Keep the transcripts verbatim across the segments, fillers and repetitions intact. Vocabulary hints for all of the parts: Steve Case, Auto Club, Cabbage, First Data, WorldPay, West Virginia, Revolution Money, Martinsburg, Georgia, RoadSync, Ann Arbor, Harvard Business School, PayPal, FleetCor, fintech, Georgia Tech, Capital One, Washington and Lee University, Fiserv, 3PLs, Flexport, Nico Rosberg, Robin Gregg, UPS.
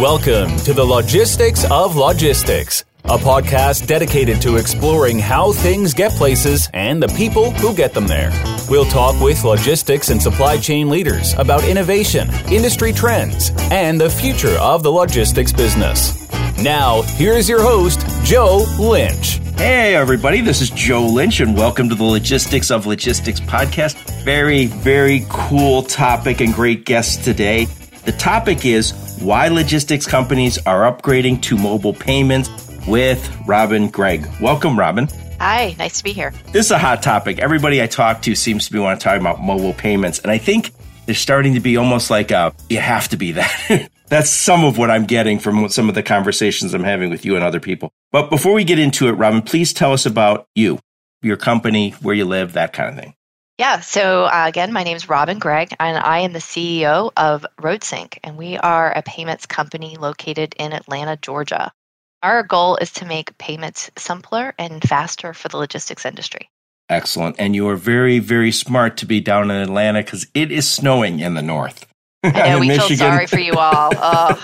Welcome to the Logistics of Logistics, a podcast dedicated to exploring how things get places and the people who get them there. We'll talk with logistics and supply chain leaders about innovation, industry trends, and the future of the logistics business. Now, here's your host, Joe Lynch. Hey, everybody, this is Joe Lynch, and welcome to the Logistics of Logistics podcast. Very, very cool topic and great guests today. The topic is why logistics companies are upgrading to mobile payments with Robin Gregg. Welcome, Robin. Hi, nice to be here. This is a hot topic. Everybody I talk to seems to be wanting to talk about mobile payments. And I think they're starting to be almost like a, you have to be that. That's some of what I'm getting from some of the conversations I'm having with you and other people. But before we get into it, Robin, please tell us about you, your company, where you live, that kind of thing. Yeah. So uh, again, my name is Robin Gregg, and I am the C E O of RoadSync, and we are a payments company located in Atlanta, Georgia. Our goal is to make payments simpler and faster for the logistics industry. Excellent. And you are very, very smart to be down in Atlanta because it is snowing in the north. I know. We Michigan. feel sorry for you all. Oh,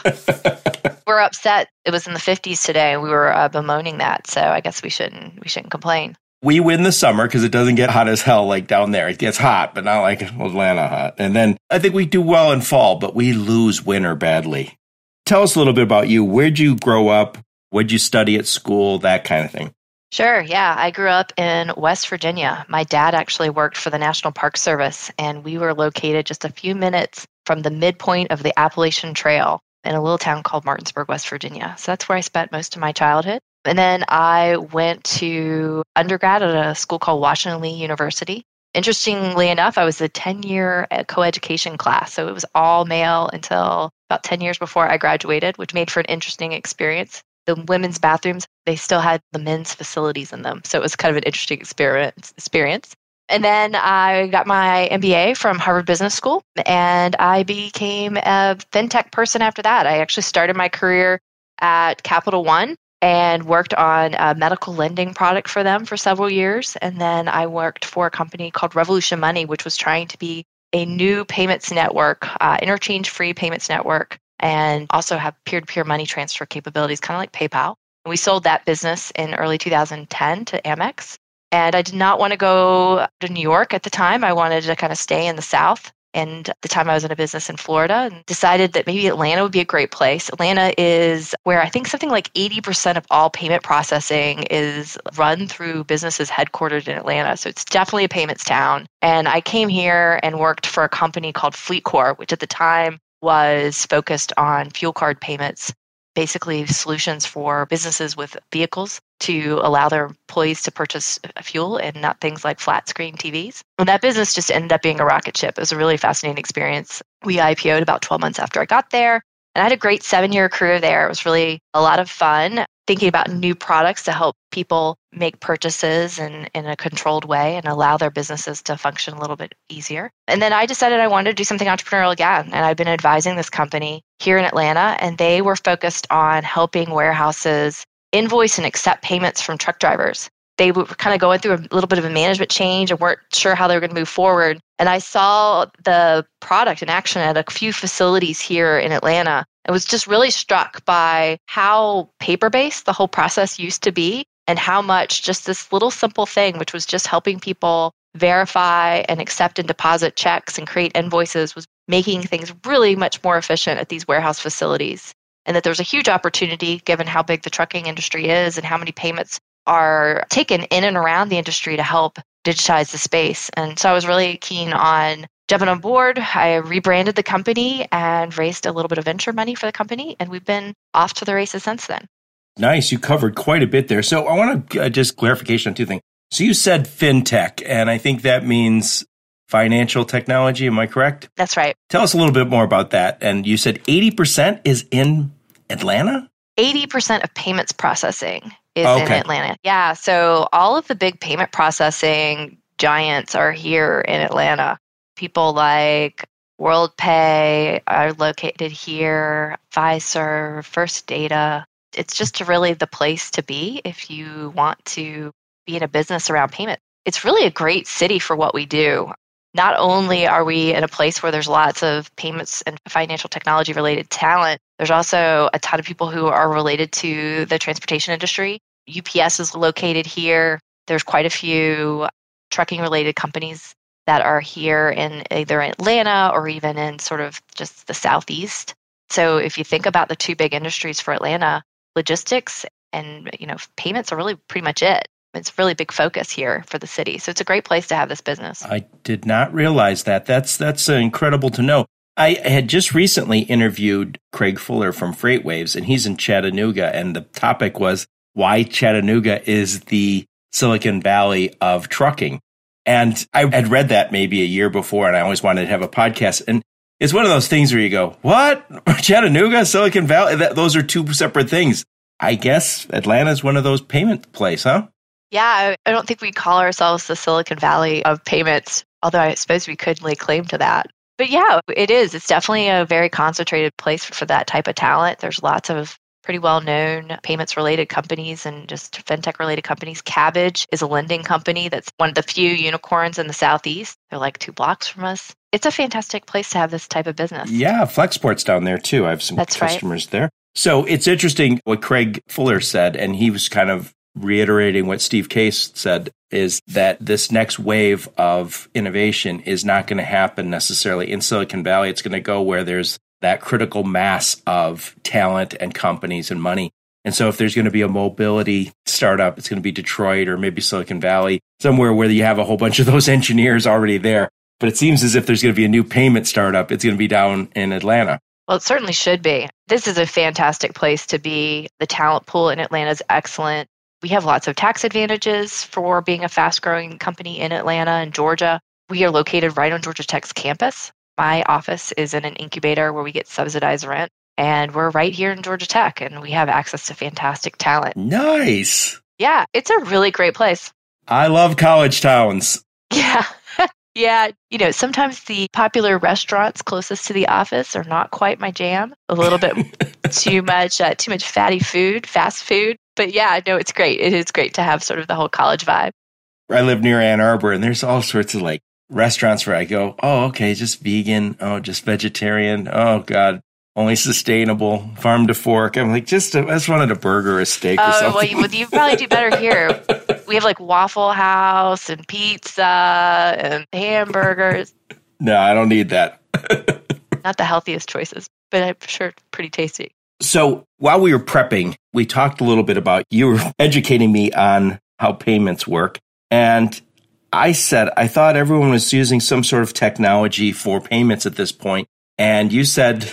we're upset. It was in the fifties today, and we were uh, bemoaning that. So I guess we shouldn't we shouldn't complain. We win the summer because it doesn't get hot as hell like down there. It gets hot, but not like Atlanta hot. And then I think we do well in fall, but we lose winter badly. Tell us a little bit about you. Where'd you grow up? What'd you study at school? That kind of thing. Sure. Yeah. I grew up in West Virginia. My dad actually worked for the National Park Service, and we were located just a few minutes from the midpoint of the Appalachian Trail in a little town called Martinsburg, West Virginia. So that's where I spent most of my childhood. And then I went to undergrad at a school called Washington and Lee University. Interestingly enough, I was a ten-year coeducation class. So it was all male until about ten years before I graduated, which made for an interesting experience. The women's bathrooms, they still had the men's facilities in them. So it was kind of an interesting experience. And then I got my M B A from Harvard Business School, and I became a fintech person after that. I actually started my career at Capital One and worked on a medical lending product for them for several years. And then I worked for a company called Revolution Money, which was trying to be a new payments network, uh, interchange-free payments network, and also have peer-to-peer money transfer capabilities, kind of like PayPal. And we sold that business in early two thousand ten to Amex. And I did not want to go to New York at the time. I wanted to kind of stay in the South. And at the time I was in a business in Florida and decided that maybe Atlanta would be a great place. Atlanta is where I think something like eighty percent of all payment processing is run through businesses headquartered in Atlanta. So it's definitely a payments town. And I came here and worked for a company called FleetCor, which at the time was focused on fuel card payments, basically solutions for businesses with vehicles to allow their employees to purchase fuel and not things like flat screen T Vs. And that business just ended up being a rocket ship. It was a really fascinating experience. We I P O'd about twelve months after I got there, and I had a great seven-year career there. It was really a lot of fun thinking about new products to help people make purchases in, in a controlled way and allow their businesses to function a little bit easier. And then I decided I wanted to do something entrepreneurial again. And I've been advising this company here in Atlanta, and they were focused on helping warehouses invoice and accept payments from truck drivers. They were kind of going through a little bit of a management change and weren't sure how they were going to move forward. And I saw the product in action at a few facilities here in Atlanta. I was just really struck by how paper-based the whole process used to be and how much just this little simple thing, which was just helping people verify and accept and deposit checks and create invoices, was making things really much more efficient at these warehouse facilities. And that there's a huge opportunity given how big the trucking industry is and how many payments are taken in and around the industry to help digitize the space. And so I was really keen on jumping on board. I rebranded the company and raised a little bit of venture money for the company. And we've been off to the races since then. Nice. You covered quite a bit there. So I want to uh, just clarification on two things. So you said fintech, and I think that means financial technology. Am I correct? That's right. Tell us a little bit more about that. And you said eighty percent is in Atlanta? eighty percent of payments processing is okay. in Atlanta. Yeah. So all of the big payment processing giants are here in Atlanta. People like WorldPay are located here, Fiserv, First Data. It's just really the place to be if you want to be in a business around payment. It's really a great city for what we do. Not only are we in a place where there's lots of payments and financial technology related talent, There's also a ton of people who are related to the transportation industry. U P S is located here. There's quite a few trucking-related companies that are here in either Atlanta or even in sort of just the Southeast. So if you think about the two big industries for Atlanta, logistics and, you know, payments are really pretty much it. It's really a big focus here for the city. So it's a great place to have this business. I did not realize that. That's that's incredible to know. I had just recently interviewed Craig Fuller from Freight Waves, and he's in Chattanooga, and the topic was why Chattanooga is the Silicon Valley of trucking. And I had read that maybe a year before, and I always wanted to have a podcast. And it's one of those things where you go, what? Chattanooga, Silicon Valley? That, those are two separate things. I guess Atlanta is one of those payment places, huh? Yeah, I don't think we call ourselves the Silicon Valley of payments, although I suppose we could lay claim to that. But yeah, it is. It's definitely a very concentrated place for that type of talent. There's lots of pretty well-known payments-related companies and just fintech-related companies. Cabbage is a lending company that's one of the few unicorns in the Southeast. They're like two blocks from us. It's a fantastic place to have this type of business. Yeah, Flexport's down there too. I have some that's customers right. there. So it's interesting what Craig Fuller said, and he was kind of reiterating what Steve Case said, is that this next wave of innovation is not going to happen necessarily in Silicon Valley. It's going to go where there's that critical mass of talent and companies and money. And so if there's going to be a mobility startup, it's going to be Detroit or maybe Silicon Valley, somewhere where you have a whole bunch of those engineers already there. But it seems as if there's going to be a new payment startup, it's going to be down in Atlanta. Well, it certainly should be. This is a fantastic place to be. The talent pool in Atlanta is excellent. We have lots of tax advantages for being a fast-growing company in Atlanta and Georgia. We are located right on Georgia Tech's campus. My office is in an incubator where we get subsidized rent, and we're right here in Georgia Tech, and we have access to fantastic talent. Nice. Yeah, it's a really great place. I love college towns. Yeah. Yeah. You know, sometimes the popular restaurants closest to the office are not quite my jam. A little bit too much, uh, too much fatty food, fast food. But yeah, no, it's great. It is great to have sort of the whole college vibe. I live near Ann Arbor, and there's all sorts of like restaurants where I go, oh, okay, just vegan. Oh, just vegetarian. Oh, God, only sustainable, farm to fork. I'm like, just, a, I just wanted a burger or a steak oh, or something. Oh, well, you, well, you probably do better here. We have like Waffle House and pizza and hamburgers. No, I don't need that. Not the healthiest choices, but I'm sure it's pretty tasty. So while we were prepping, we talked a little bit about, you were educating me on how payments work. And I said, I thought everyone was using some sort of technology for payments at this point. And you said,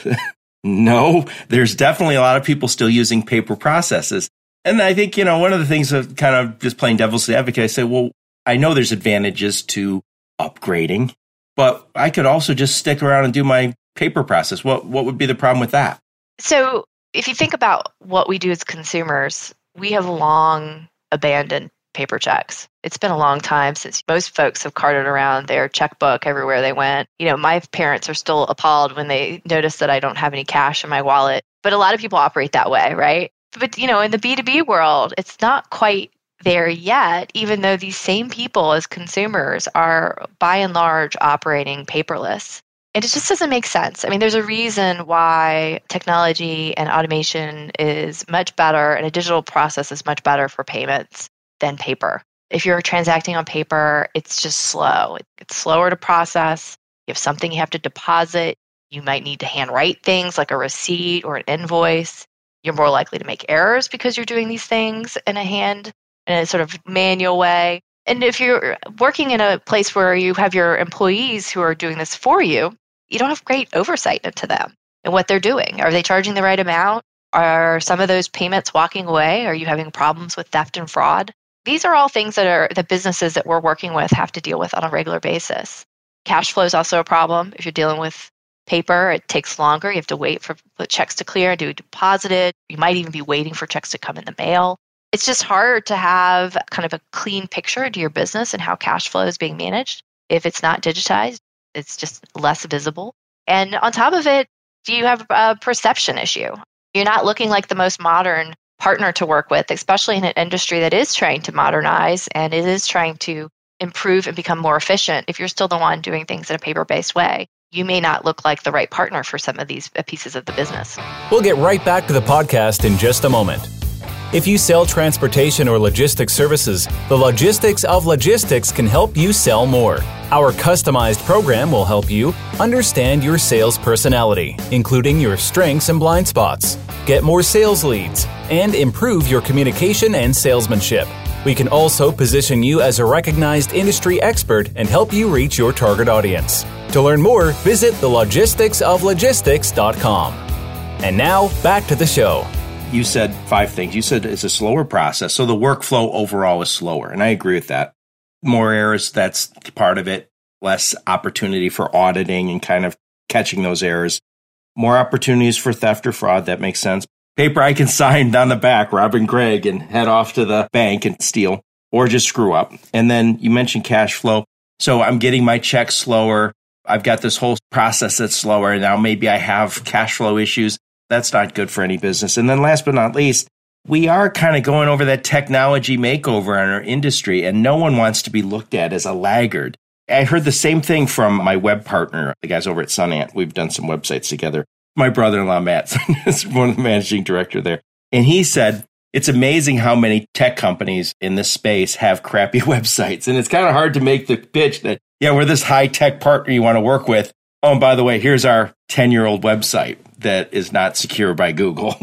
no, there's definitely a lot of people still using paper processes. And I think, you know, one of the things of kind of just playing devil's advocate, I said, well, I know there's advantages to upgrading, but I could also just stick around and do my paper process. What, what would be the problem with that? So if you think about what we do as consumers, we have long abandoned paper checks. It's been a long time since most folks have carted around their checkbook everywhere they went. You know, my parents are still appalled when they notice that I don't have any cash in my wallet. But a lot of people operate that way, right? But, you know, in the B two B world, it's not quite there yet, even though these same people as consumers are by and large operating paperless. And it just doesn't make sense. I mean, there's a reason why technology and automation is much better and a digital process is much better for payments than paper. If you're transacting on paper, it's just slow. It's slower to process. You have something you have to deposit. You might need to handwrite things like a receipt or an invoice. You're more likely to make errors because you're doing these things in a hand, in a sort of manual way. And if you're working in a place where you have your employees who are doing this for you, you don't have great oversight into them and what they're doing. Are they charging the right amount? Are some of those payments walking away? Are you having problems with theft and fraud? These are all things that are the businesses that we're working with have to deal with on a regular basis. Cash flow is also a problem. If you're dealing with paper, it takes longer. You have to wait for the checks to clear and do a deposit. You might even be waiting for checks to come in the mail. It's just hard to have kind of a clean picture to your business and how cash flow is being managed. If it's not digitized, it's just less visible. And on top of it, you have a perception issue. You're not looking like the most modern partner to work with, especially in an industry that is trying to modernize and it is trying to improve and become more efficient. If you're still the one doing things in a paper-based way, you may not look like the right partner for some of these pieces of the business. We'll get right back to the podcast in just a moment. If you sell transportation or logistics services, the Logistics of Logistics can help you sell more. Our customized program will help you understand your sales personality, including your strengths and blind spots, get more sales leads, and improve your communication and salesmanship. We can also position you as a recognized industry expert and help you reach your target audience. To learn more, visit the logistics of logistics dot com. And now, back to the show. You said five things. You said it's a slower process. So the workflow overall is slower. And I agree with that. More errors, that's part of it. Less opportunity for auditing and kind of catching those errors. More opportunities for theft or fraud. That makes sense. Paper I can sign down the back, Robin Gregg, and head off to the bank and steal or just screw up. And then you mentioned cash flow. So I'm getting my check slower. I've got this whole process that's slower. Now maybe I have cash flow issues. That's not good for any business. And then last but not least, we are kind of going over that technology makeover in our industry, and no one wants to be looked at as a laggard. I heard the same thing from my web partner, the guys over at Sunant. We've done some websites together. My brother-in-law, Matt, is one of the managing director there. And he said, it's amazing how many tech companies in this space have crappy websites. And it's kind of hard to make the pitch that, yeah, we're this high-tech partner you want to work with. Oh, and by the way, here's our ten-year-old website that is not secure by Google.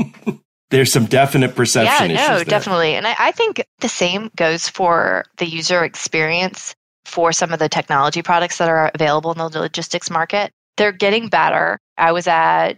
There's some definite perception yeah, issues. Yeah, no, there. Definitely. And I, I think the same goes for the user experience for some of the technology products that are available in the logistics market. They're getting better. I was at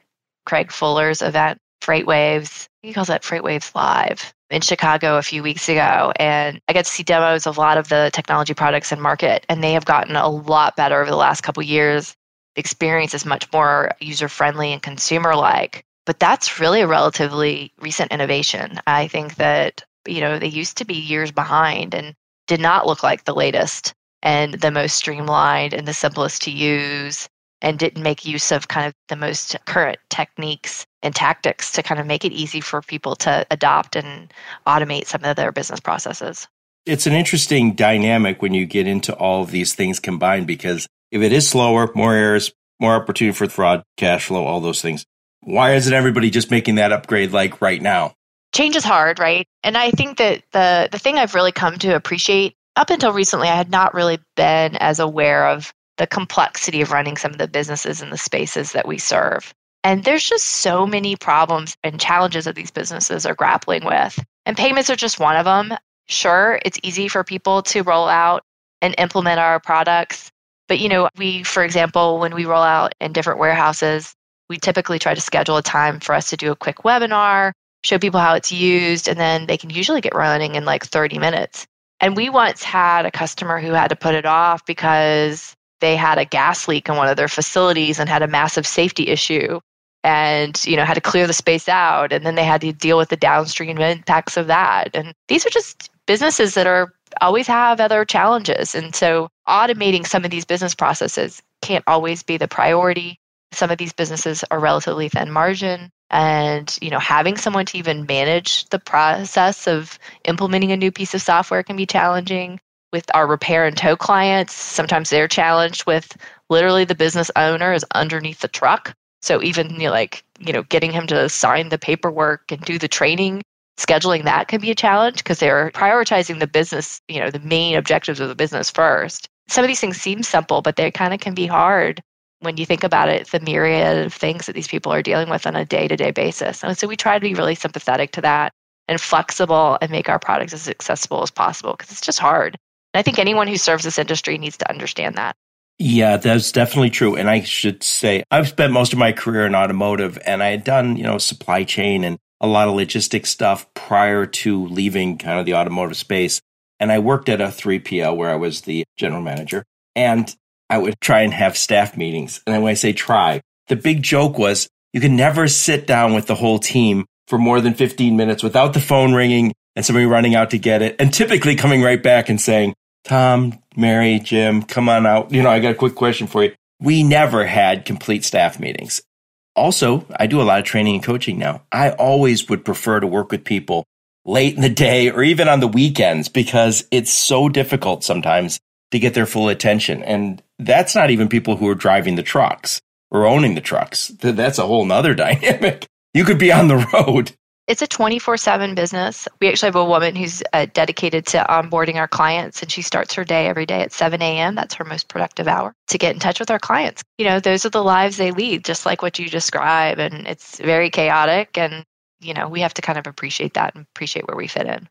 Craig Fuller's event, Freight Waves. He calls that Freight Waves Live in Chicago a few weeks ago. And I got to see demos of a lot of the technology products in market, and they have gotten a lot better over the last couple of years. The experience is much more user-friendly and consumer-like, but that's really a relatively recent innovation. I think that, you know, they used to be years behind and did not look like the latest and the most streamlined and the simplest to use, and didn't make use of kind of the most current techniques and tactics to kind of make it easy for people to adopt and automate some of their business processes. It's an interesting dynamic when you get into all of these things combined, because if it is slower, more errors, more opportunity for fraud, cash flow, all those things, why isn't everybody just making that upgrade like right now? Change is hard, right? And I think that the the thing I've really come to appreciate, up until recently, I had not really been as aware of the complexity of running some of the businesses and the spaces that we serve. And there's just so many problems and challenges that these businesses are grappling with. And payments are just one of them. Sure, it's easy for people to roll out and implement our products. But, you know, we, for example, when we roll out in different warehouses, we typically try to schedule a time for us to do a quick webinar, show people how it's used, and then they can usually get running in like thirty minutes. And we once had a customer who had to put it off because they had a gas leak in one of their facilities and had a massive safety issue and, you know, had to clear the space out. And then they had to deal with the downstream impacts of that. And these are just businesses that are always have other challenges. And so automating some of these business processes can't always be the priority. Some of these businesses are relatively thin margin. And, you know, having someone to even manage the process of implementing a new piece of software can be challenging. With our repair and tow clients, sometimes they're challenged with literally the business owner is underneath the truck. So even you know, like, you know, getting him to sign the paperwork and do the training, scheduling that can be a challenge because they're prioritizing the business, you know, the main objectives of the business first. Some of these things seem simple, but they kind of can be hard when you think about it, the myriad of things that these people are dealing with on a day-to-day basis. And so we try to be really sympathetic to that and flexible and make our products as accessible as possible because it's just hard. I think anyone who serves this industry needs to understand that. Yeah, that's definitely true. And I should say, I've spent most of my career in automotive, and I had done, you know, supply chain and a lot of logistics stuff prior to leaving kind of the automotive space. And I worked at a three P L where I was the general manager, and I would try and have staff meetings. And when I say try, the big joke was you can never sit down with the whole team for more than fifteen minutes without the phone ringing and somebody running out to get it and typically coming right back and saying, Tom, Mary, Jim, come on out. You know, I got a quick question for you. We never had complete staff meetings. Also, I do a lot of training and coaching now. I always would prefer to work with people late in the day or even on the weekends because it's so difficult sometimes to get their full attention. And that's not even people who are driving the trucks or owning the trucks. That's a whole nother dynamic. You could be on the road. It's a twenty-four seven business. We actually have a woman who's uh, dedicated to onboarding our clients, and she starts her day every day at seven a.m. That's her most productive hour to get in touch with our clients. You know, those are the lives they lead, just like what you describe, and it's very chaotic. And, you know, we have to kind of appreciate that and appreciate where we fit in.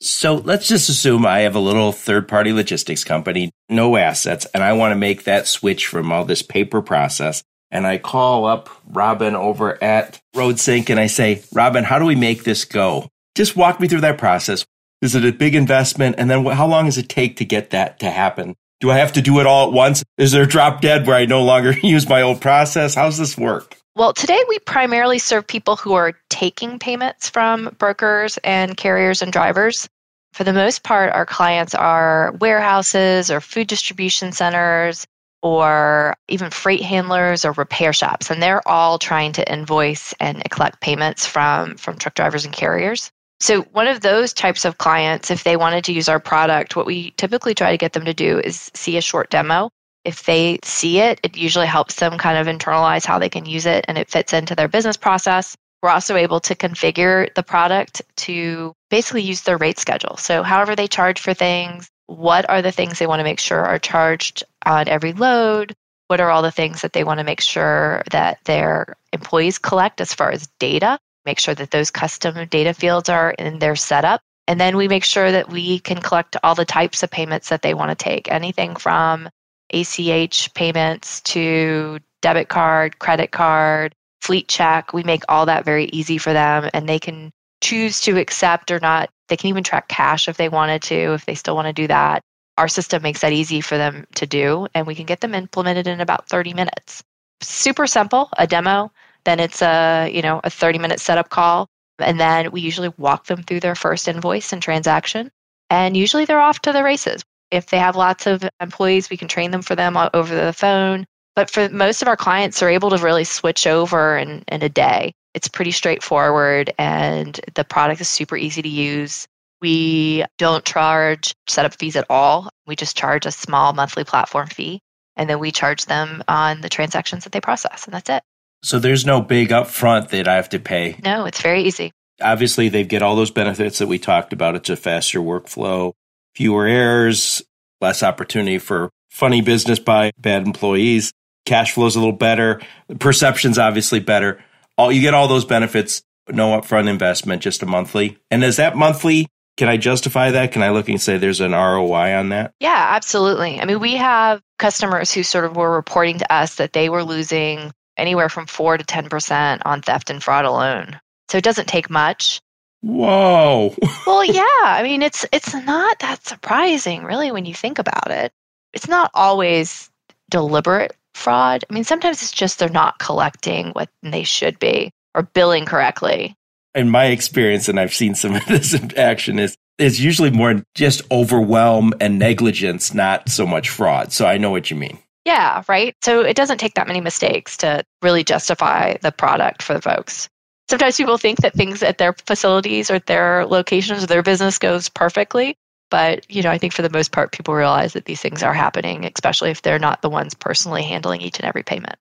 So let's just assume I have a little third-party logistics company, no assets, and I want to make that switch from all this paper process. And I call up Robin over at RoadSync and I say, Robin, how do we make this go? Just walk me through that process. Is it a big investment? And then how long does it take to get that to happen? Do I have to do it all at once? Is there a drop dead where I no longer use my old process? How's this work? Well, today we primarily serve people who are taking payments from brokers and carriers and drivers. For the most part, our clients are warehouses or food distribution centers, or even freight handlers or repair shops. And they're all trying to invoice and collect payments from, from truck drivers and carriers. So one of those types of clients, if they wanted to use our product, what we typically try to get them to do is see a short demo. If they see it, it usually helps them kind of internalize how they can use it and it fits into their business process. We're also able to configure the product to basically use their rate schedule. So however they charge for things, what are the things they want to make sure are charged on every load? What are all the things that they want to make sure that their employees collect as far as data? Make sure that those custom data fields are in their setup. And then we make sure that we can collect all the types of payments that they want to take, anything from A C H payments to debit card, credit card, fleet check. We make all that very easy for them, and they can choose to accept or not. They can even track cash if they wanted to, if they still want to do that. Our system makes that easy for them to do, and we can get them implemented in about thirty minutes. Super simple, a demo, then it's a, you know, a thirty-minute setup call, and then we usually walk them through their first invoice and transaction, and usually they're off to the races. If they have lots of employees, we can train them for them over the phone. But for most of our clients, they're able to really switch over in, in a day. It's pretty straightforward, and the product is super easy to use. We don't charge setup fees at all. We just charge a small monthly platform fee, and then we charge them on the transactions that they process, and that's it. So there's no big upfront that I have to pay? No, it's very easy. Obviously, they get all those benefits that we talked about. It's a faster workflow, fewer errors, less opportunity for funny business by bad employees. Cash flow's a little better. The perception's obviously better. All you get all those benefits, no upfront investment, just a monthly. And is that monthly? Can I justify that? Can I look and say there's an R O I on that? Yeah, absolutely. I mean, we have customers who sort of were reporting to us that they were losing anywhere from four to ten percent on theft and fraud alone. So it doesn't take much. Whoa. Well, yeah. I mean, it's it's not that surprising, really, when you think about it. It's not always deliberate fraud. I mean, sometimes it's just they're not collecting what they should be or billing correctly. In my experience, and I've seen some of this in action, is it's usually more just overwhelm and negligence, not so much fraud. So I know what you mean. Yeah, right. So it doesn't take that many mistakes to really justify the product for the folks. Sometimes people think that things at their facilities or at their locations or their business goes perfectly. But, you know, I think for the most part, people realize that these things are happening, especially if they're not the ones personally handling each and every payment.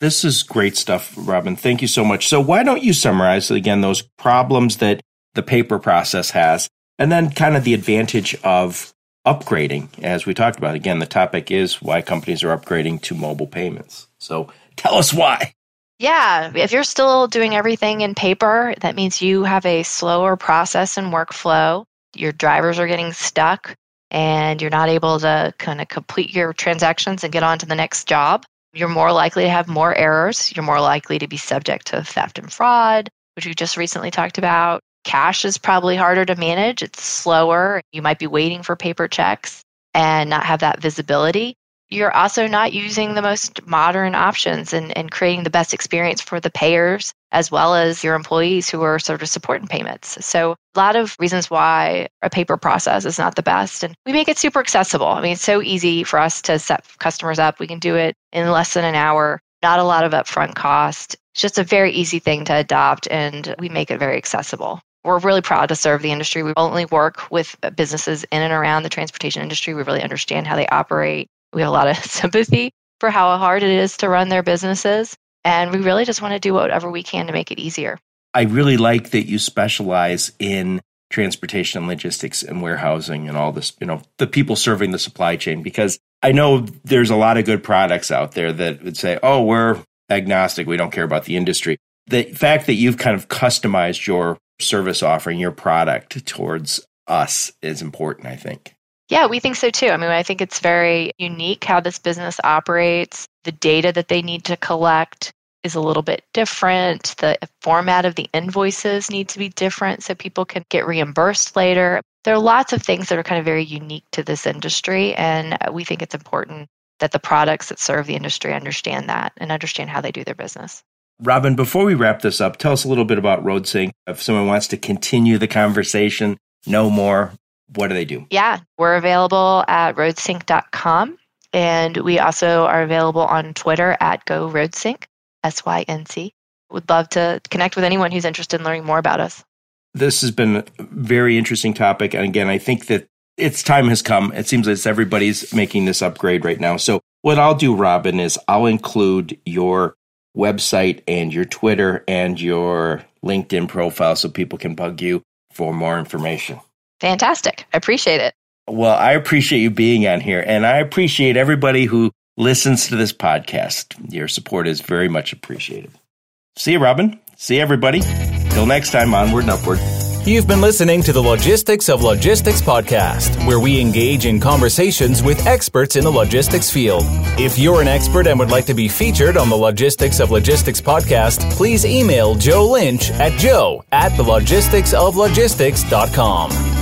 This is great stuff, Robin. Thank you so much. So why don't you summarize, again, those problems that the paper process has, and then kind of the advantage of upgrading, as we talked about. Again, the topic is why companies are upgrading to mobile payments. So tell us why. Yeah. If you're still doing everything in paper, that means you have a slower process and workflow. Your drivers are getting stuck and you're not able to kind of complete your transactions and get on to the next job. You're more likely to have more errors. You're more likely to be subject to theft and fraud, which we just recently talked about. Cash is probably harder to manage. It's slower. You might be waiting for paper checks and not have that visibility. You're also not using the most modern options and, and creating the best experience for the payers as well as your employees who are sort of supporting payments. So a lot of reasons why a paper process is not the best. And we make it super accessible. I mean, it's so easy for us to set customers up. We can do it in less than an hour, not a lot of upfront cost. It's just a very easy thing to adopt, and we make it very accessible. We're really proud to serve the industry. We only work with businesses in and around the transportation industry. We really understand how they operate. We have a lot of sympathy for how hard it is to run their businesses. And we really just want to do whatever we can to make it easier. I really like that you specialize in transportation and logistics and warehousing and all this, you know, the people serving the supply chain, because I know there's a lot of good products out there that would say, oh, we're agnostic. We don't care about the industry. The fact that you've kind of customized your service offering, your product towards us is important, I think. Yeah, we think so too. I mean, I think it's very unique how this business operates. The data that they need to collect is a little bit different. The format of the invoices need to be different so people can get reimbursed later. There are lots of things that are kind of very unique to this industry, and we think it's important that the products that serve the industry understand that and understand how they do their business. Robin, before we wrap this up, tell us a little bit about RoadSync. If someone wants to continue the conversation, know more, what do they do? Yeah, we're available at road sync dot com. And we also are available on Twitter at Go Road Sync, S Y N C. Would love to connect with anyone who's interested in learning more about us. This has been a very interesting topic. And again, I think that its time has come. It seems like everybody's making this upgrade right now. So what I'll do, Robin, is I'll include your website and your Twitter and your LinkedIn profile so people can bug you for more information. Fantastic. I appreciate it. Well, I appreciate you being on here, and I appreciate everybody who listens to this podcast. Your support is very much appreciated. See you, Robin. See you, everybody. Till next time, onward and upward. You've been listening to the Logistics of Logistics podcast, where we engage in conversations with experts in the logistics field. If you're an expert and would like to be featured on the Logistics of Logistics podcast, please email Joe Lynch at joe at the logistics of logistics dot com.